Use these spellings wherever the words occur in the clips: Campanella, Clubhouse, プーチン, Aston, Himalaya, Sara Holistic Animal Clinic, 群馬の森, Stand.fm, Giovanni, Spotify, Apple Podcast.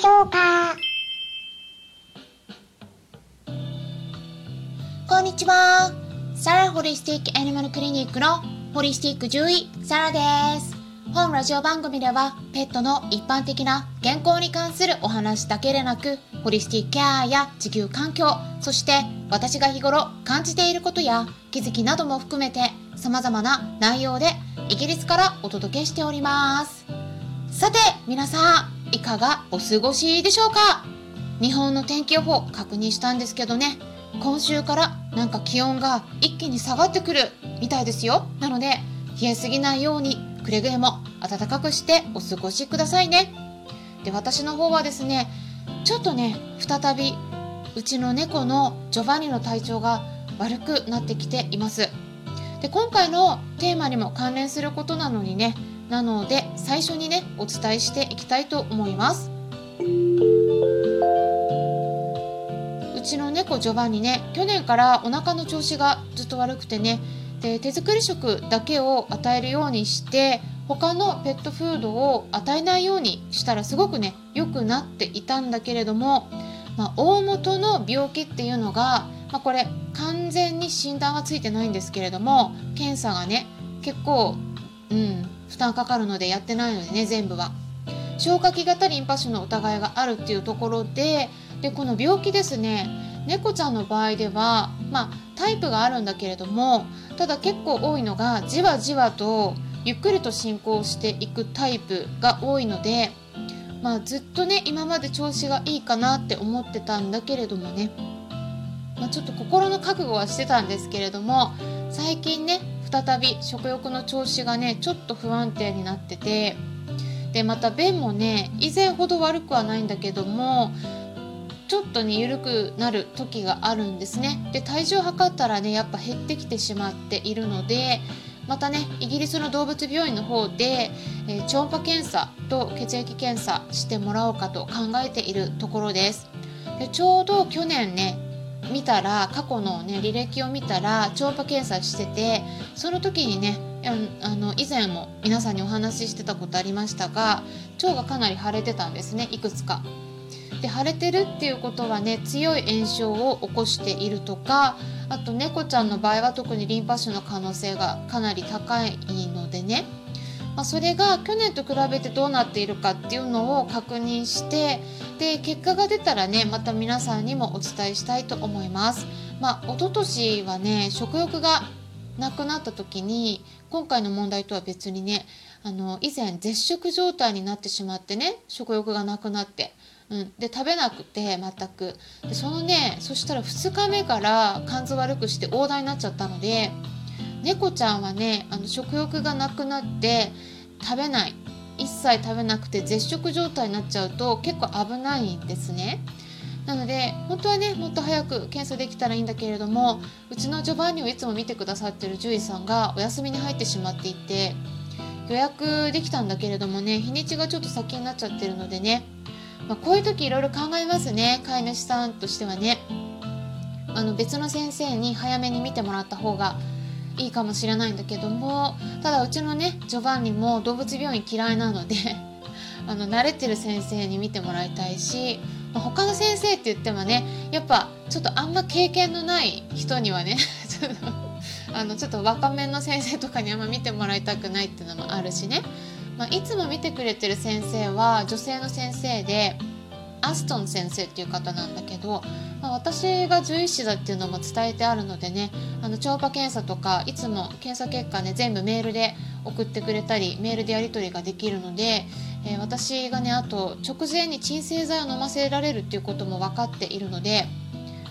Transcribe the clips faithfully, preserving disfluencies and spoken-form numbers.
しょうか。こんにちは、サラホリスティックアニマルクリニックのホリスティック獣医サラです。本ラジオ番組ではペットの一般的な健康に関するお話だけでなく、ホリスティックケアや地球環境、そして私が日頃感じていることや気づきなども含めて様々な内容でイギリスからお届けしております。さて皆さん、いかがお過ごしでしょうか。日本の天気予報確認したんですけどね、今週からなんか気温が一気に下がってくるみたいですよ。なので冷えすぎないようにくれぐれも暖かくしてお過ごしくださいね。で、私の方はですね、ちょっとね再びうちの猫のジョバニの体調が悪くなってきています。で、今回のテーマにも関連することなのにね、なので最初にねお伝えしていきたいと思います。うちの猫ジョバニね、去年からお腹の調子がずっと悪くてね、で手作り食だけを与えるようにして他のペットフードを与えないようにしたらすごくね良くなっていたんだけれども、まあ、大元の病気っていうのが、まあ、これ完全に診断はついてないんですけれども、検査がね結構、うん、負担かかるのでやってないのでね、全部は消化器型リンパ腫の疑いがあるっていうところで、でこの病気ですね、猫ちゃんの場合では、まあ、タイプがあるんだけれども、ただ結構多いのがじわじわとゆっくりと進行していくタイプが多いので、まあ、ずっとね今まで調子がいいかなって思ってたんだけれどもね、まあ、ちょっと心の覚悟はしてたんですけれども、最近ね再び食欲の調子がねちょっと不安定になってて、でまた便もね以前ほど悪くはないんだけども、ちょっとね緩くなる時があるんですね。で体重を測ったらねやっぱ減ってきてしまっているので、またねイギリスの動物病院の方で、えー、超音波検査と血液検査してもらおうかと考えているところです。でちょうど去年ね見たら過去の、ね、履歴を見たら超音波検査してて、その時にねあの以前も皆さんにお話ししてたことありましたが、腸がかなり腫れてたんですね、いくつか。で腫れてるっていうことはね強い炎症を起こしているとか、あと猫ちゃんの場合は特にリンパ腫の可能性がかなり高いのでね、まあ、それが去年と比べてどうなっているかっていうのを確認して、で結果が出たらねまた皆さんにもお伝えしたいと思います。まあ、一昨年はね食欲がなくなった時に今回の問題とは別にね、あの以前絶食状態になってしまってね、食欲がなくなって、うん、で食べなくて全くでそのねそしたらふつかめから肝臓悪くして黄疸になっちゃったので、猫ちゃんはねあの食欲がなくなって食べない、一切食べなくて絶食状態になっちゃうと結構危ないんですね。なので本当はねもっと早く検査できたらいいんだけれども、うちのジョバンニをいつも見てくださってる獣医さんがお休みに入ってしまっていて、予約できたんだけれどもね日にちがちょっと先になっちゃってるのでね、まあ、こういう時いろいろ考えますね、飼い主さんとしてはね。あの別の先生に早めに見てもらった方がいいかもしれないんだけども、ただうちのねジョバンニも動物病院嫌いなのであの慣れてる先生に見てもらいたいし、まあ、他の先生って言ってもねやっぱちょっとあんま経験のない人にはねちょっとあのちょっと若めの先生とかにあんま見てもらいたくないっていうのもあるしね、まあ、いつも見てくれてる先生は女性の先生でアストン先生っていう方なんだけど、まあ、私が獣医師だっていうのも伝えてあるのでね、あの超音波検査とかいつも検査結果ね全部メールで送ってくれたりメールでやり取りができるので、えー、私がねあと直前に鎮静剤を飲ませられるっていうことも分かっているので、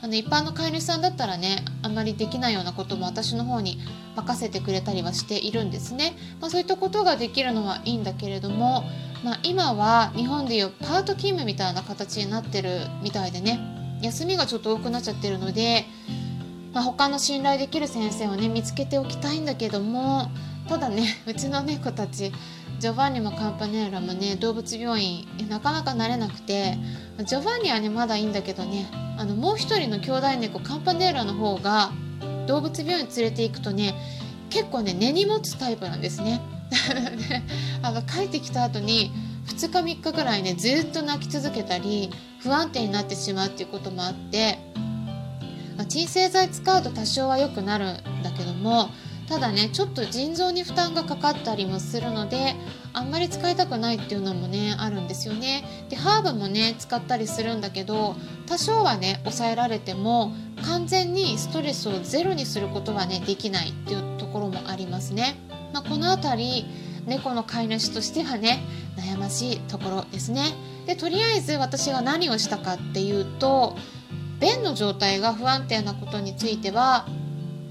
あの一般の飼い主さんだったらねあんまりできないようなことも私の方に任せてくれたりはしているんですね。まあ、そういったことができるのはいいんだけれども、まあ、今は日本でいうパート勤務みたいな形になってるみたいでね、休みがちょっと多くなっちゃってるので、まあ、他の信頼できる先生をね見つけておきたいんだけども、ただねうちの猫たちジョバンニもカンパネーラもね動物病院なかなか慣れなくて、ジョバンニはねまだいいんだけどね、あのもう一人の兄弟猫カンパネーラの方が動物病院連れて行くとね結構ね根に持つタイプなんですねあの帰ってきた後にふつかみっかぐらいねずっと泣き続けたり不安定になってしまうっていうこともあって、まあ、鎮静剤使うと多少は良くなるんだけども、ただねちょっと腎臓に負担がかかったりもするのであんまり使いたくないっていうのもねあるんですよね。でハーブもね使ったりするんだけど多少はね抑えられても完全にストレスをゼロにすることはねできないっていうところもありますね。まあ、このあたり猫の飼い主としてはね悩ましいところですね。でとりあえず私が何をしたかっていうと、便の状態が不安定なことについては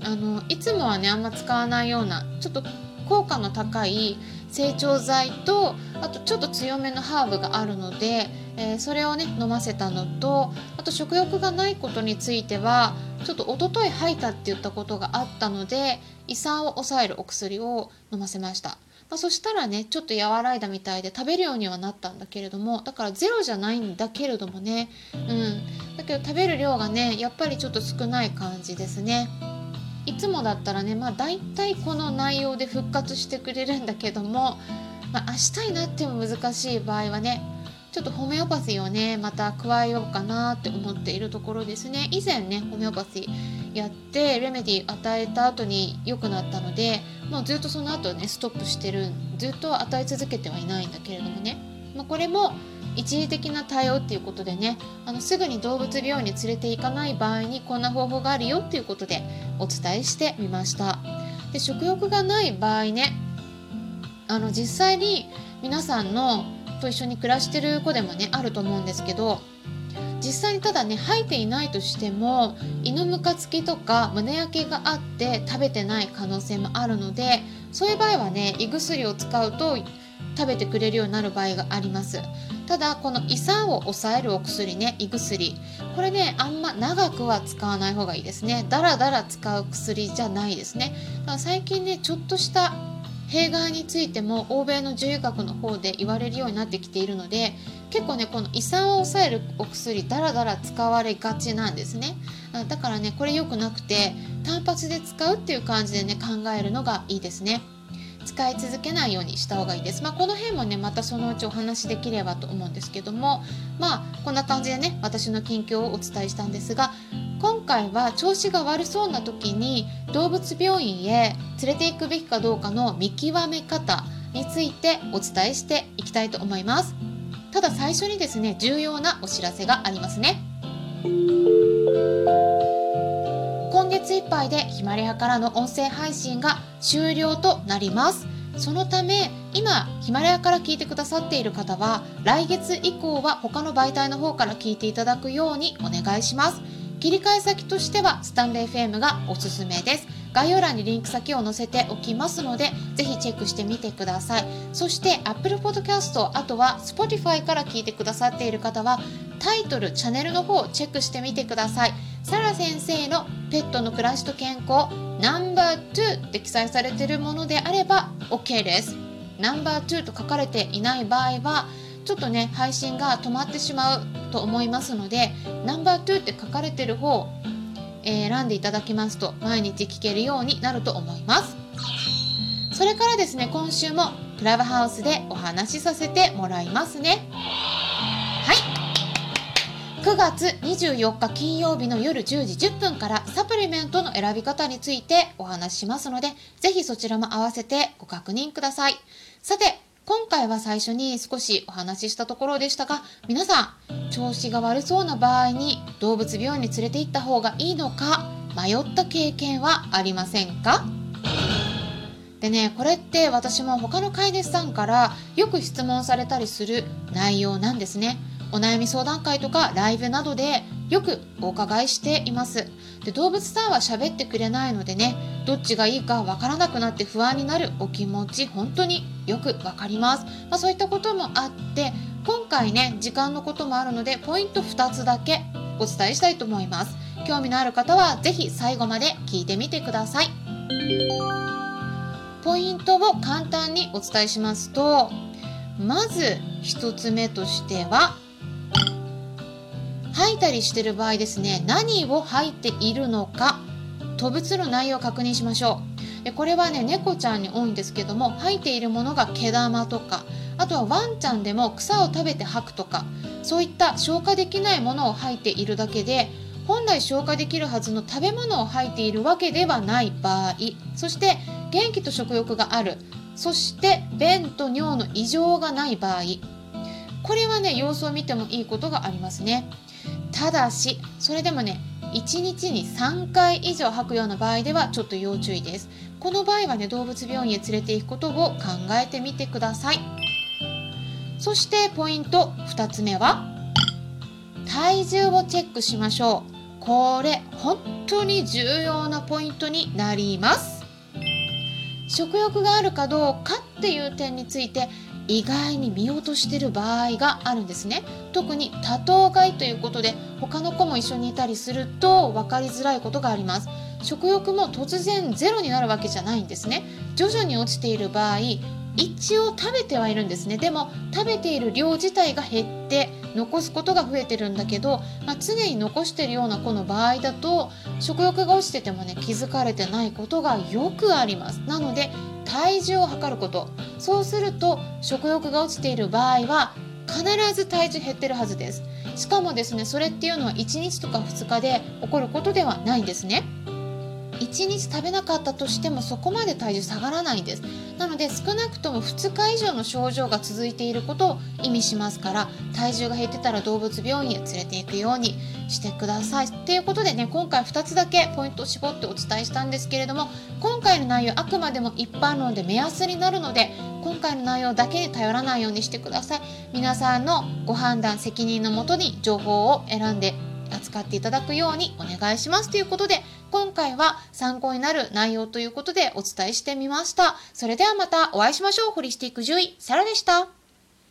あのいつもはねあんま使わないようなちょっと効果の高い整腸剤とあとちょっと強めのハーブがあるので、えー、それをね飲ませたのと、あと食欲がないことについてはちょっと一昨日吐いたって言ったことがあったので胃酸を抑えるお薬を飲ませました。まあ、そしたらねちょっと和らいだみたいで食べるようにはなったんだけれども、だからゼロじゃないんだけれどもね、うん、だけど食べる量がねやっぱりちょっと少ない感じですね。いつもだったらね、まあ、大体この内容で復活してくれるんだけども、まあ、明日になっても難しい場合はねちょっとホメオパシーをねまた加えようかなって思っているところですね。以前ねホメオパシーやってレメディ与えた後に良くなったのでもうずっとその後ねストップしてる、ずっと与え続けてはいないんだけれどもね、まあ、これも一時的な対応っていうことでね、あのすぐに動物病院に連れて行かない場合にこんな方法があるよっていうことでお伝えしてみました。で食欲がない場合ね、あの実際に皆さんのと一緒に暮らしてる子でもねあると思うんですけど、実際にただね吐いていないとしても胃のむかつきとか胸焼けがあって食べてない可能性もあるので、そういう場合はね胃薬を使うと食べてくれるようになる場合があります。ただこの胃酸を抑えるお薬ね、胃薬、これねあんま長くは使わない方がいいですね。だらだら使う薬じゃないですね。だから最近ねちょっとした弊害についても欧米の獣医学の方で言われるようになってきているので、結構ねこの胃酸を抑えるお薬だらだら使われがちなんですね。だからねこれ良くなくて単発で使うっていう感じでね考えるのがいいですね。使い続けないようにした方がいいです。まあ、この辺もねまたそのうちお話できればと思うんですけども、まあこんな感じでね私の近況をお伝えしたんですが、今回は調子が悪そうな時に動物病院へ連れて行くべきかどうかの見極め方についてお伝えしていきたいと思います。ただ最初にですね重要なお知らせがありますね。今月いっぱいでヒマラヤからの音声配信が終了となります。そのため今ヒマラヤから聞いてくださっている方は来月以降は他の媒体の方から聞いていただくようにお願いします。切り替え先としてはスタンド エフエム がおすすめです。概要欄にリンク先を載せておきますのでぜひチェックしてみてください。そして Apple Podcast、 あとは Spotify から聞いてくださっている方はタイトル、チャンネルの方をチェックしてみてください。サラ先生のペットの暮らしと健康ナンバーツーって記載されているものであれば OK です。ナンバーツーと書かれていない場合はちょっとね配信が止まってしまうと思いますので、ナンバーツーって書かれている方選んでいただきますと毎日聞けるようになると思います。それからですね今週もクラブハウスでお話しさせてもらいますね。はい、くがつにじゅうよっか金曜日の夜じゅうじじゅっぷんからサプリメントの選び方についてお話ししますのでぜひそちらも合わせてご確認ください。さて今回は最初に少しお話ししたところでしたが、皆さん調子が悪そうな場合に動物病院に連れて行った方がいいのか迷った経験はありませんか？でねこれって私も他の飼い主さんからよく質問されたりする内容なんですね。お悩み相談会とかライブなどでよくお伺いしています。で動物さんは喋ってくれないのでねどっちがいいかわからなくなって不安になるお気持ち本当によくわかります。まあ、そういったこともあって今回ね時間のこともあるのでポイントふたつだけお伝えしたいと思います。興味のある方はぜひ最後まで聞いてみてください。ポイントを簡単にお伝えしますと、まずひとつめとしては吐いたりしている場合ですね、何を吐いているのか吐物の内容を確認しましょう。これはね猫ちゃんに多いんですけども、吐いているものが毛玉とかあとはワンちゃんでも草を食べて吐くとか、そういった消化できないものを吐いているだけで、本来消化できるはずの食べ物を吐いているわけではない場合、そして元気と食欲がある、そして便と尿の異常がない場合、これはね、様子を見てもいいことがありますね。ただし、それでもね、いちにちにさんかい以上吐くような場合ではちょっと要注意です。この場合はね、動物病院へ連れて行くことを考えてみてください。そしてポイントふたつめは、体重をチェックしましょう。これ本当に重要なポイントになります。食欲があるかどうかっていう点について、意外に見落としている場合があるんですね。特に多頭飼いということで他の子も一緒にいたりすると分かりづらいことがあります。食欲も突然ゼロになるわけじゃないんですね。徐々に落ちている場合、一応食べてはいるんですね。でも食べている量自体が減って残すことが増えてるんだけど、まあ、常に残しているような子の場合だと食欲が落ちててもね、気づかれてないことがよくあります。なので体重を測ること、そうすると食欲が落ちている場合は必ず体重減ってるはずです。しかもですね、それっていうのはいちにちとかふつかで起こることではないんですね。いちにち食べなかったとしてもそこまで体重下がらないんです。なので少なくともふつか以上の症状が続いていることを意味しますから、体重が減ってたら動物病院へ連れて行くようにしてください。ということでね、今回ふたつだけポイントを絞ってお伝えしたんですけれども、今回の内容あくまでも一般論で目安になるので、今回の内容だけに頼らないようにしてください。皆さんのご判断責任のもとに情報を選んで扱っていただくようにお願いしますということで、今回は参考になる内容ということでお伝えしてみました。それではまたお会いしましょう。ホリスティック獣医、サラでした。